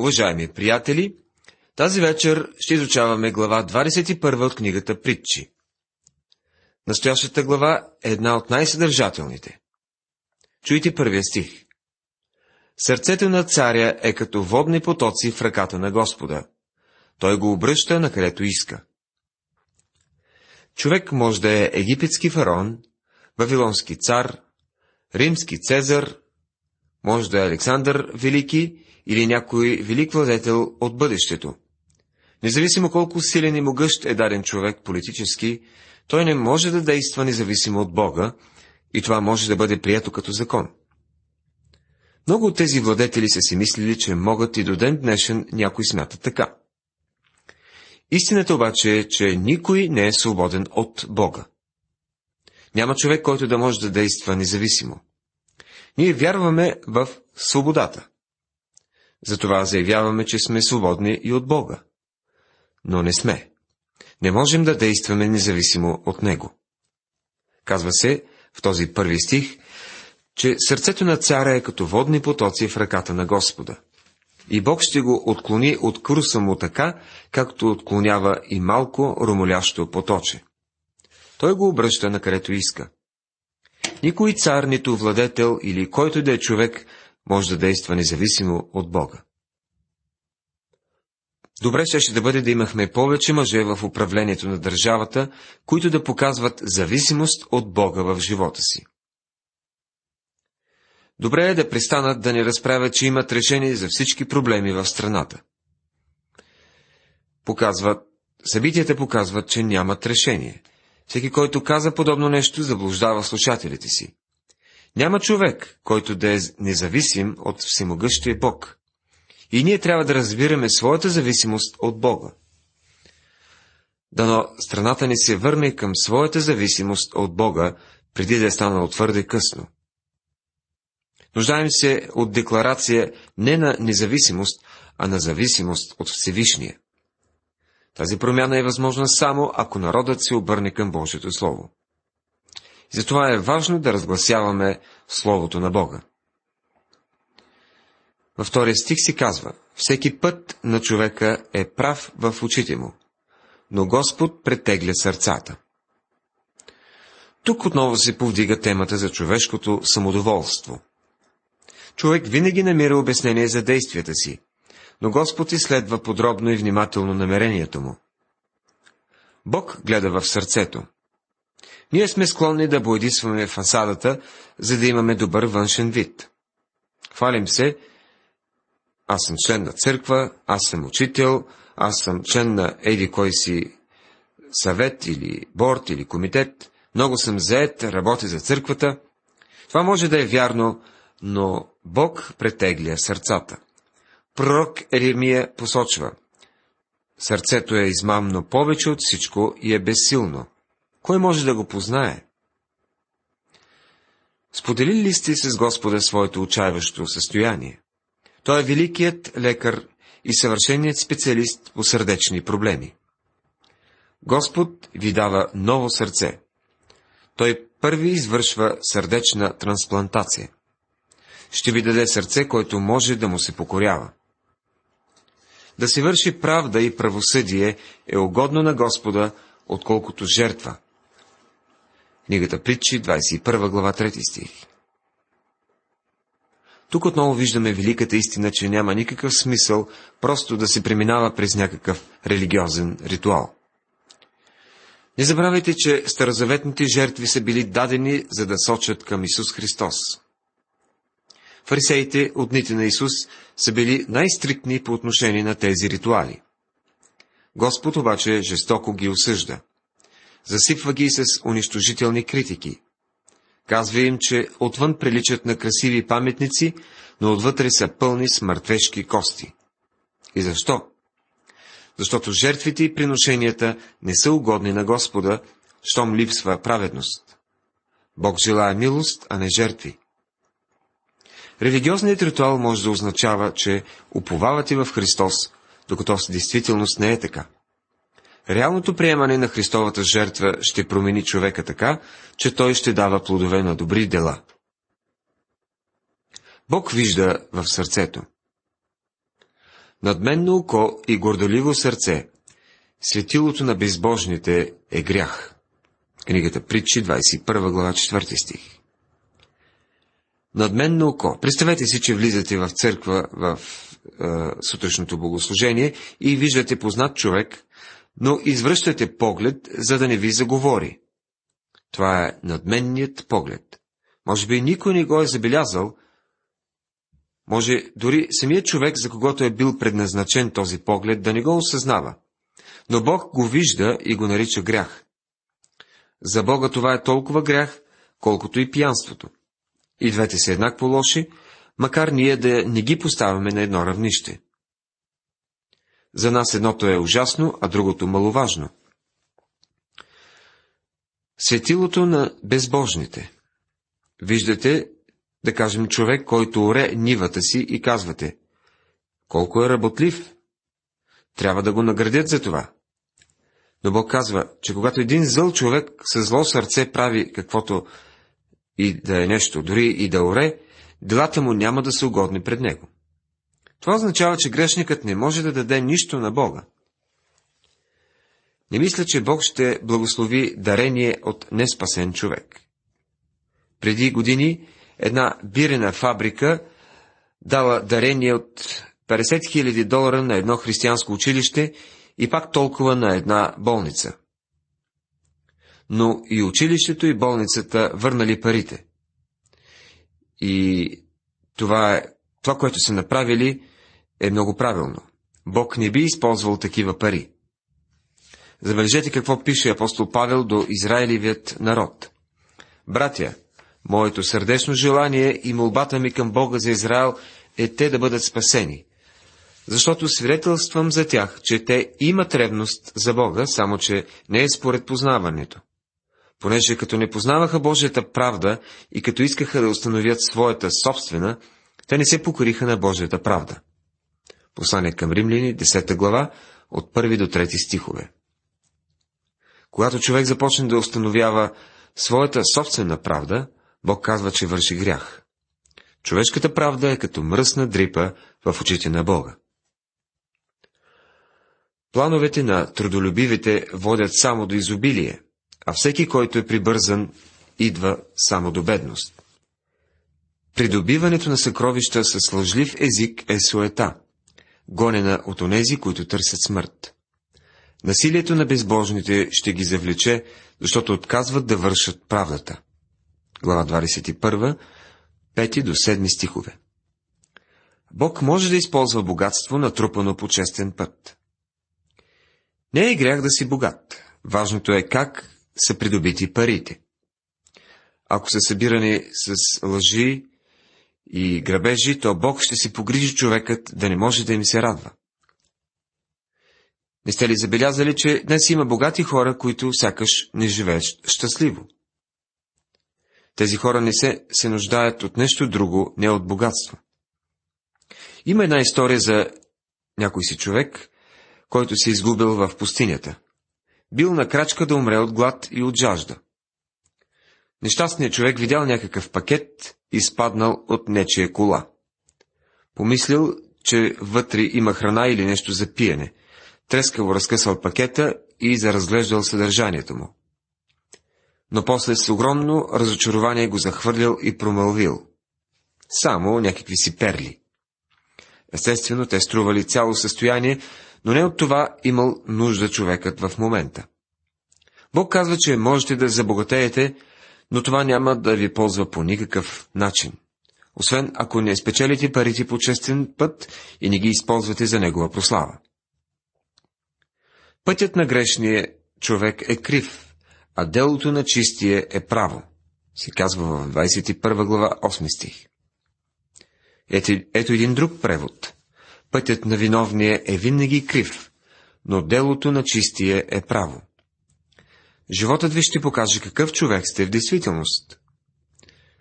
Уважаеми приятели, тази вечер ще изучаваме глава 21 от книгата Притчи. Настоящата глава е една от най-съдържателните. Чуйте първия стих. Сърцето на царя е като водни потоци в ръката на Господа. Той го обръща накъдето иска. Човек може да е египетски фараон, вавилонски цар, римски цезар, може да е Александър Велики или някой велик владетел от бъдещето. Независимо колко силен и могъщ е даден човек политически, той не може да действа независимо от Бога и това може да бъде прието като закон. Много от тези владетели са си мислили, че могат и до ден днешен някой смята така. Истината обаче е, че никой не е свободен от Бога. Няма човек, който да може да действа независимо. Ние вярваме в свободата. Затова заявяваме, че сме свободни и от Бога. Но не сме. Не можем да действаме независимо от Него. Казва се в този първи стих, че сърцето на царя е като водни потоци в ръката на Господа. И Бог ще го отклони от курса му така, както отклонява и малко румолящо поточе. Той го обръща накъдето иска. Никой цар, нито владетел или който да е човек, може да действа независимо от Бога. Добре ще да бъде да имахме повече мъже в управлението на държавата, които да показват зависимост от Бога в живота си. Добре е да престанат да ни разправят, че имат решение за всички проблеми в страната. Събитията показват, че нямат решение. Всеки, който каза подобно нещо, заблуждава слушателите си. Няма човек, който да е независим от всемогъщия Бог. И ние трябва да разбираме своята зависимост от Бога. Дано страната ни се върне към своята зависимост от Бога, преди да е станало твърде късно. Нуждаем се от декларация не на независимост, а на зависимост от Всевишния. Тази промяна е възможна само, ако народът се обърне към Божието Слово. И затова е важно да разгласяваме Словото на Бога. Във втория стих се казва: всеки път на човека е прав в очите му, но Господ претегля сърцата. Тук отново се повдига темата за човешкото самодоволство. Човек винаги намира обяснение за действията си, но Господ изследва подробно и внимателно намерението му. Бог гледа в сърцето. Ние сме склонни да боядисваме фасадата, за да имаме добър външен вид. Хвалим се: аз съм член на църква, аз съм учител, аз съм член на еди кой си съвет или борд или комитет, много съм заед, работя за църквата. Това може да е вярно, но Бог претегля сърцата. Пророк Еремия посочва: сърцето е измамно повече от всичко и е безсилно. Кой може да го познае? Споделили ли сте с Господа своето отчаиващо състояние? Той е великият лекар и съвършеният специалист по сърдечни проблеми. Господ ви дава ново сърце. Той първи извършва сърдечна трансплантация. Ще ви даде сърце, което може да му се покорява. Да се върши правда и правосъдие е угодно на Господа, отколкото жертва. Книгата Притчи, 21 глава, 3 стих. Тук отново виждаме великата истина, че няма никакъв смисъл просто да се преминава през някакъв религиозен ритуал. Не забравяйте, че старозаветните жертви са били дадени, за да сочат към Исус Христос. Фарисеите от дните на Исус са били най-стриктни по отношение на тези ритуали. Господ обаче жестоко ги осъжда. Засипва ги с унищожителни критики. Казва им, че отвън приличат на красиви паметници, но отвътре са пълни с мъртвешки кости. И защо? Защото жертвите и приношенията не са угодни на Господа, щом липсва праведност. Бог желае милост, а не жертви. Религиозният ритуал може да означава, че уповавате в Христос, докато в действителност не е така. Реалното приемане на Христовата жертва ще промени човека така, че той ще дава плодове на добри дела. Бог вижда в сърцето. надменно око и гордоливо сърце. Светилото на безбожните е грях. Книгата Притчи, 21 глава, 4 стих. Надменно око. Представете си, че влизате в църква в сутрешното богослужение и виждате познат човек, но извръщате поглед, за да не ви заговори. Това е надменният поглед. Може би никой не го е забелязал, може дори самият човек, за когото е бил предназначен този поглед, да не го осъзнава. Но Бог го вижда и го нарича грях. За Бога това е толкова грях, колкото и пиянството. И двете са еднакво лоши, макар ние да не ги поставяме на едно равнище. За нас едното е ужасно, а другото маловажно. Светилото на безбожните. Виждате, да кажем, човек, който оре нивата си и казвате: колко е работлив, трябва да го наградят за това. Но Бог казва, че когато един зъл човек със зло сърце прави каквото и да е нещо, дори и да оре, делата му няма да са угодни пред него. Това означава, че грешникът не може да даде нищо на Бога. Не мисля, че Бог ще благослови дарение от неспасен човек. Преди години една бирена фабрика дала дарение от 50 000 долара на едно християнско училище и пак толкова на една болница. Но и училището, и болницата върнали парите. И това, което са направили, е много правилно. Бог не би използвал такива пари. Забележете какво пише апостол Павел до Израилевият народ. Братя, моето сърдечно желание и молбата ми към Бога за Израил е те да бъдат спасени, защото свидетелствам за тях, че те имат ревност за Бога, само че не е според познаването. Понеже като не познаваха Божията правда и като искаха да установят своята собствена, те не се покориха на Божията правда. Послание към Римлини, 10 глава, от 1 до 3 стихове. Когато човек започне да установява своята собствена правда, Бог казва, че върши грях. Човешката правда е като мръсна дрипа в очите на Бога. Плановете на трудолюбивите водят само до изобилие, а всеки, който е прибързан, идва само до бедност. Придобиването на съкровища със лъжлив език е суета, гонена от онези, които търсят смърт. Насилието на безбожните ще ги завлече, защото отказват да вършат правдата. Глава 21, 5 до 7 стихове. Бог може да използва богатство, натрупано по честен път. Не е грях да си богат. Важното е как са придобити парите. Ако са събирани с лъжи и грабежи, то Бог ще си погрижи човекът да не може да им се радва. Не сте ли забелязали, че днес има богати хора, които сякаш не живеят щастливо? Тези хора не се нуждаят от нещо друго, не от богатство. Има една история за някой си човек, който се изгубил в пустинята. Бил на крачка да умре от глад и от жажда. Нещастният човек видял някакъв пакет, изпаднал от нечия кола. Помислил, че вътре има храна или нещо за пиене. Трескаво разкъсал пакета и заразглеждал съдържанието му. Но после с огромно разочарование го захвърлял и промълвил: само някакви си перли. Естествено, те стрували цяло състояние, но не от това имал нужда човекът в момента. Бог казва, че можете да забогатеете, но това няма да ви ползва по никакъв начин, освен ако не спечелите парите по честен път и не ги използвате за Негова прослава. Пътят на грешния човек е крив, а делото на чистия е право, се казва в 21 глава, 8 стих. Ето един друг превод. Пътят на виновния е винаги крив, но делото на чистия е право. Животът ви ще покаже какъв човек сте в действителност.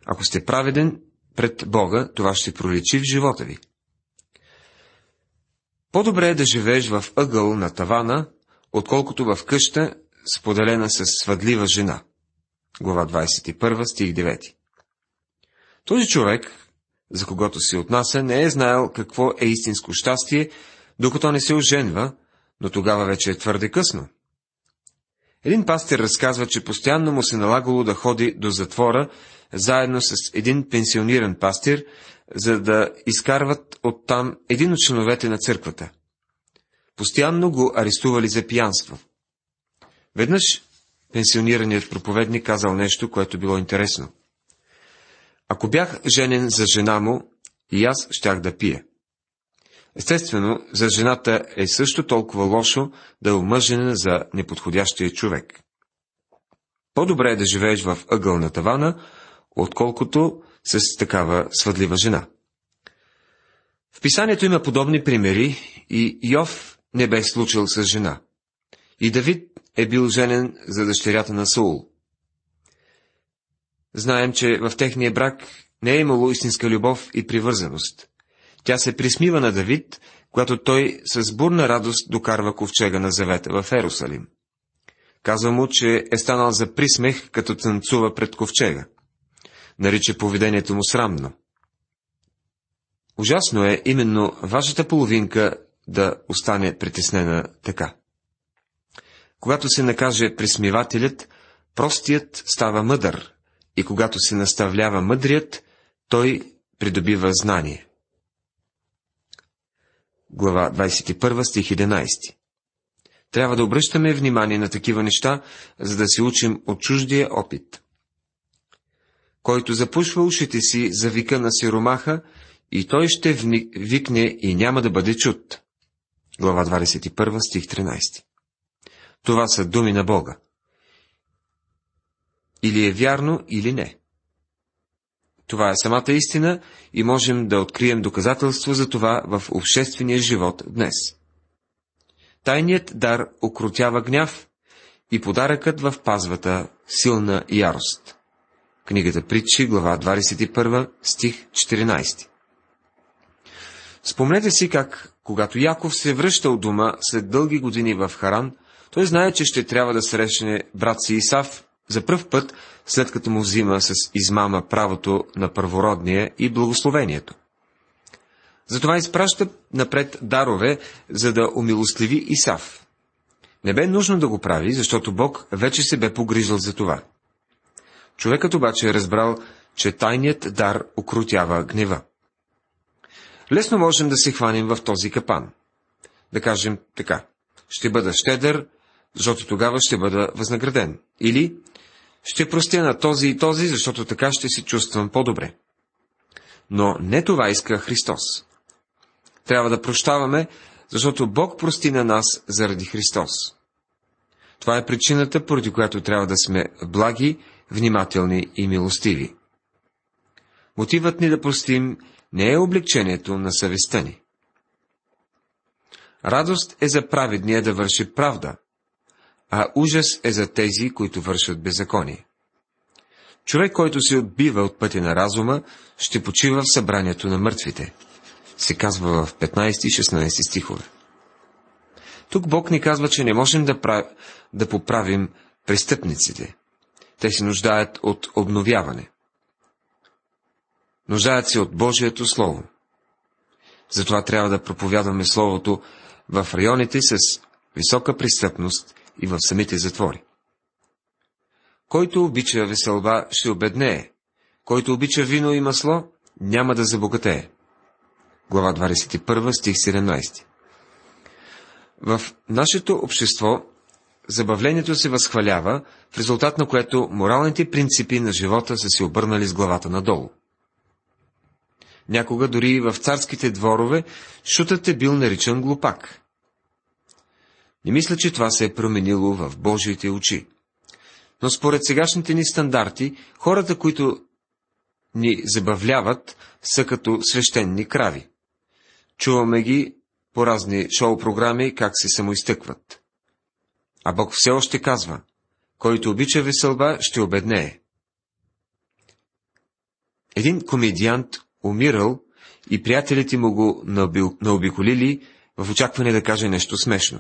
Ако сте праведен пред Бога, това ще проличи в живота ви. По-добре е да живееш в ъгъл на тавана, отколкото в къща, споделена с свъдлива жена. Глава 21, стих 9. Този човек, за когото се отнася, не е знаел какво е истинско щастие, докато не се оженва, но тогава вече е твърде късно. Един пастир разказва, че постоянно му се налагало да ходи до затвора заедно с един пенсиониран пастир, за да изкарват оттам един от членовете на църквата. Постоянно го арестували за пиянство. Веднъж пенсионираният проповедник казал нещо, което било интересно. Ако бях женен за жена му, и аз щях да пия. Естествено, за жената е също толкова лошо да е омъжена за неподходящия човек. По-добре е да живееш в ъгъл на тавана, отколкото с такава свъдлива жена. В писанието има подобни примери и Йов не бе случил с жена. И Давид е бил женен за дъщерята на Саул. Знаем, че в техния брак не е имало истинска любов и привързаност. Тя се присмива на Давид, когато той с бурна радост докарва ковчега на завета в Ерусалим. Казва му, че е станал за присмех, като танцува пред ковчега. Нарича поведението му срамно. Ужасно е именно вашата половинка да остане притеснена така. Когато се накаже присмивателят, простият става мъдър, и когато се наставлява мъдрият, той придобива знание. Глава 21, стих 11. Трябва да обръщаме внимание на такива неща, за да се учим от чуждия опит. Който запушва ушите си за вика на сиромаха, и той ще викне и няма да бъде чут. Глава 21, стих 13. Това са думи на Бога. Или е вярно, или не. Това е самата истина и можем да открием доказателство за това в обществения живот днес. Тайният дар окротява гняв и подаръкът в пазвата силна ярост. Книгата Притчи, глава 21, стих 14. Спомнете си как, когато Яков се връща от дома след дълги години в Харан, той знае, че ще трябва да срещне брат си Исав за пръв път, след като му взима с измама правото на първородния и благословението. Затова изпраща напред дарове, за да умилостливи Исав. Не бе нужно да го прави, защото Бог вече се бе погрижил за това. Човекът обаче е разбрал, че тайният дар окротява гнева. Лесно можем да се хванем в този капан. Да кажем така: ще бъда щедър, защото тогава ще бъда възнаграден. Или ще простя на този и този, защото така ще се чувствам по-добре. Но не това иска Христос. Трябва да прощаваме, защото Бог прости на нас заради Христос. Това е причината, поради която трябва да сме благи, внимателни и милостиви. Мотивът ни да простим не е облегчението на съвестта ни. Радост е за праведния да върши правда, а ужас е за тези, които вършат беззаконие. Човек, който се отбива от пътя на разума, ще почива в събранието на мъртвите, се казва в 15 и 16 стихове. Тук Бог ни казва, че не можем да поправим престъпниците. Те се нуждаят от обновяване. Нуждаят се от Божието Слово. Затова трябва да проповядваме Словото в районите с висока престъпност и в самите затвори. Който обича веселба, ще обеднее. Който обича вино и масло, няма да забогатее. Глава 21, стих 17. В нашето общество забавлението се възхвалява, в резултат на което моралните принципи на живота са се обърнали с главата надолу. Някога дори в царските дворове шутът е бил наричан глупак. Не мисля, че това се е променило в Божиите очи. Но според сегашните ни стандарти, хората, които ни забавляват, са като свещени крави. Чуваме ги по разни шоу-програми, как се самоизтъкват. А Бог все още казва: който обича веселба, ще обеднее. Един комедиант умирал и приятелите му го наобиколили в очакване да каже нещо смешно.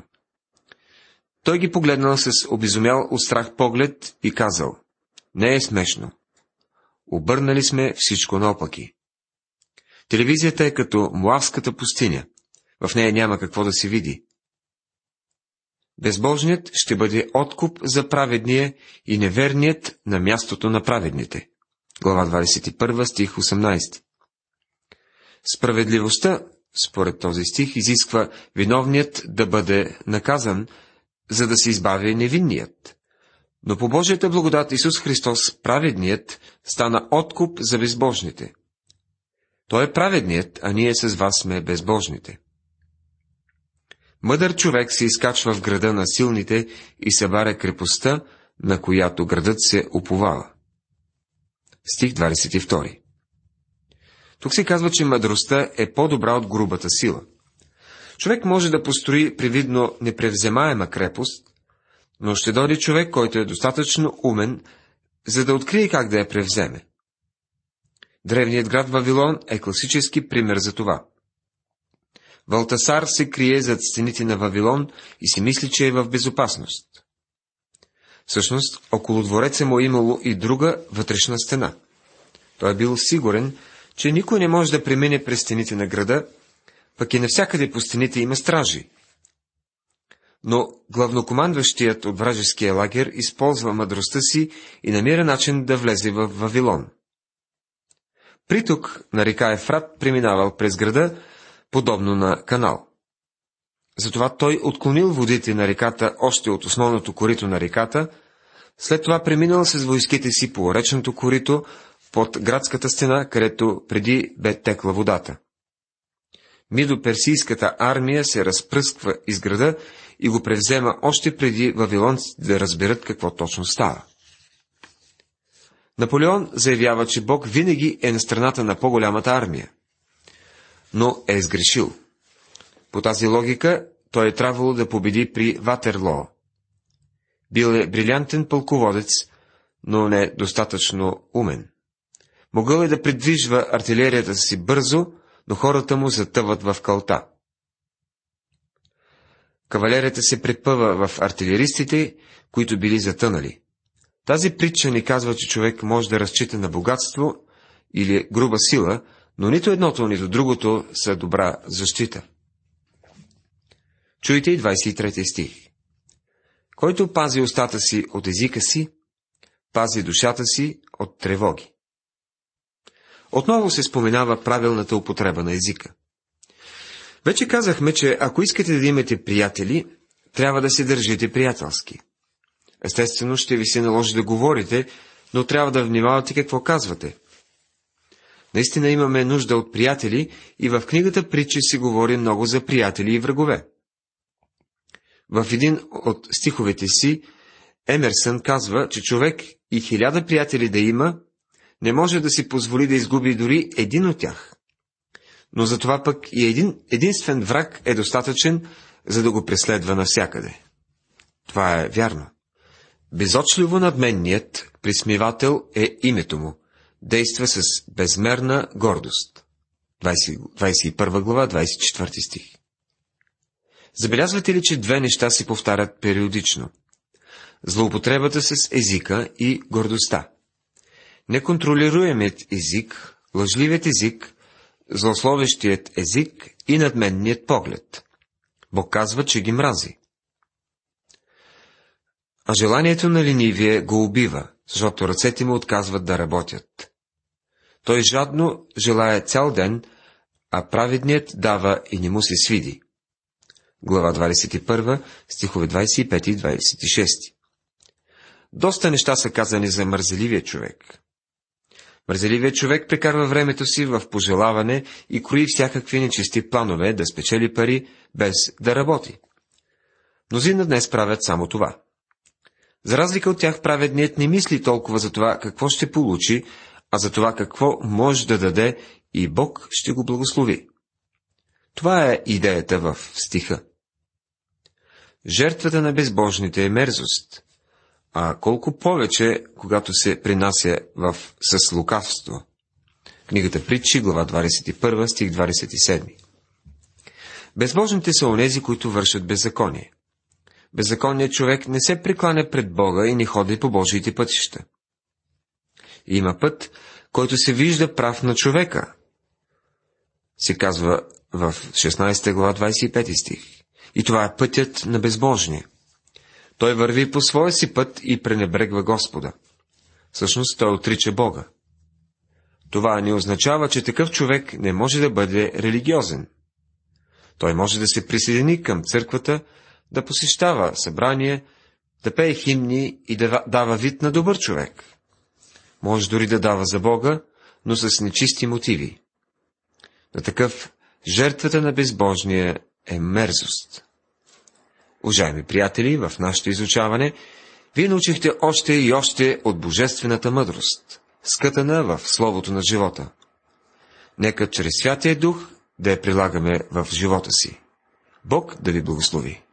Той ги погледнал с обезумял от страх поглед и казал: не е смешно. Обърнали сме всичко наопаки. Телевизията е като Муавската пустиня. в нея няма какво да се види. Безбожният ще бъде откуп за праведния и неверният на мястото на праведните. Глава 21, стих 18. Справедливостта, според този стих, изисква виновният да бъде наказан, за да се избави невинният. Но по Божията благодат Исус Христос, праведният, стана откуп за безбожните. Той е праведният, а ние с вас сме безбожните. Мъдър човек се изкачва в града на силните и събаря крепостта, на която градът се уповава. Стих 22. Тук се казва, че мъдростта е по-добра от грубата сила. Човек може да построи привидно непревземаема крепост, но ще дойде човек, който е достатъчно умен, за да открие как да я превземе. Древният град Вавилон е класически пример за това. Валтасар се крие зад стените на Вавилон и си мисли, че е в безопасност. Всъщност, около двореца му е имало и друга вътрешна стена. Той е бил сигурен, че никой не може да премине през стените на града, пък и навсякъде по стените има стражи. Но главнокомандващият от вражеския лагер използва мъдростта си и намира начин да влезе в Вавилон. Приток на река Ефрат преминавал през града, подобно на канал. Затова той отклонил водите на реката още от основното корито на реката, след това преминал с войските си по речното корито под градската стена, където преди бе текла водата. Мидо-персийската армия се разпръсква из града и го превзема още преди вавилонците да разберат какво точно става. Наполеон заявява, че Бог винаги е на страната на по-голямата армия, но е сгрешил. По тази логика той е трябвало да победи при Ватерлоо. Бил е брилянтен пълководец, но не достатъчно умен. Могъл е да придвижва артилерията си бързо, но хората му затъват в калта. Кавалерията се препъва в артилеристите, които били затънали. Тази притча ни казва, че човек може да разчита на богатство или груба сила, но нито едното, нито другото са добра защита. Чуйте и 23 стих. Който пази устата си от езика си, пази душата си от тревоги. Отново се споменава правилната употреба на езика. Вече казахме, че ако искате да имате приятели, трябва да се държите приятелски. Естествено, ще ви се наложи да говорите, но трябва да внимавате какво казвате. Наистина имаме нужда от приятели и в книгата Притчи се говори много за приятели и врагове. В един от стиховете си Емерсън казва, че човек и 1000 приятели да има, не може да си позволи да изгуби дори един от тях. Но затова пък и единствен враг е достатъчен, за да го преследва навсякъде. Това е вярно. Безочливо надменният присмивател е името му. Действа с безмерна гордост. 21 глава, 24 стих. Забелязвате ли, че две неща се повтарят периодично? Злоупотребата с езика и гордостта. Неконтролируемият език, лъжливият език, злословещият език и надменният поглед. Бог казва, че ги мрази. А желанието на ленивие го убива, защото ръцете му отказват да работят. Той жадно желае цял ден, а праведният дава и не му се свиди. Глава 21, стихове 25 и 26. Доста неща са казани за мързеливия човек. Мързеливият човек прекарва времето си в пожелаване и крои всякакви нечисти планове да спечели пари, без да работи. Мнозина днес правят само това. За разлика от тях, праведният не мисли толкова за това, какво ще получи, а за това, какво може да даде и Бог ще го благослови. Това е идеята в стиха. Жертвата на безбожните е мерзост, а колко повече, когато се принася с лукавство. Книгата Притчи, глава 21, стих 27. Безбожните са онези, които вършат беззаконие. Беззаконният човек не се прекланя пред Бога и не ходи по Божиите пътища. Има път, който се вижда прав на човека, се казва в 16 глава 25 стих. И това е пътят на безбожния. Той върви по своя си път и пренебрегва Господа. Всъщност той отрича Бога. Това не означава, че такъв човек не може да бъде религиозен. Той може да се присъедини към църквата, да посещава събрание, да пее химни и да дава вид на добър човек. Може дори да дава за Бога, но с нечисти мотиви. На такъв жертвата на безбожния е мерзост. Уважаеми приятели, в нашето изучаване вие научихте още и още от божествената мъдрост, скътана в Словото на живота. Нека чрез Святия Дух да я прилагаме в живота си. Бог да ви благослови!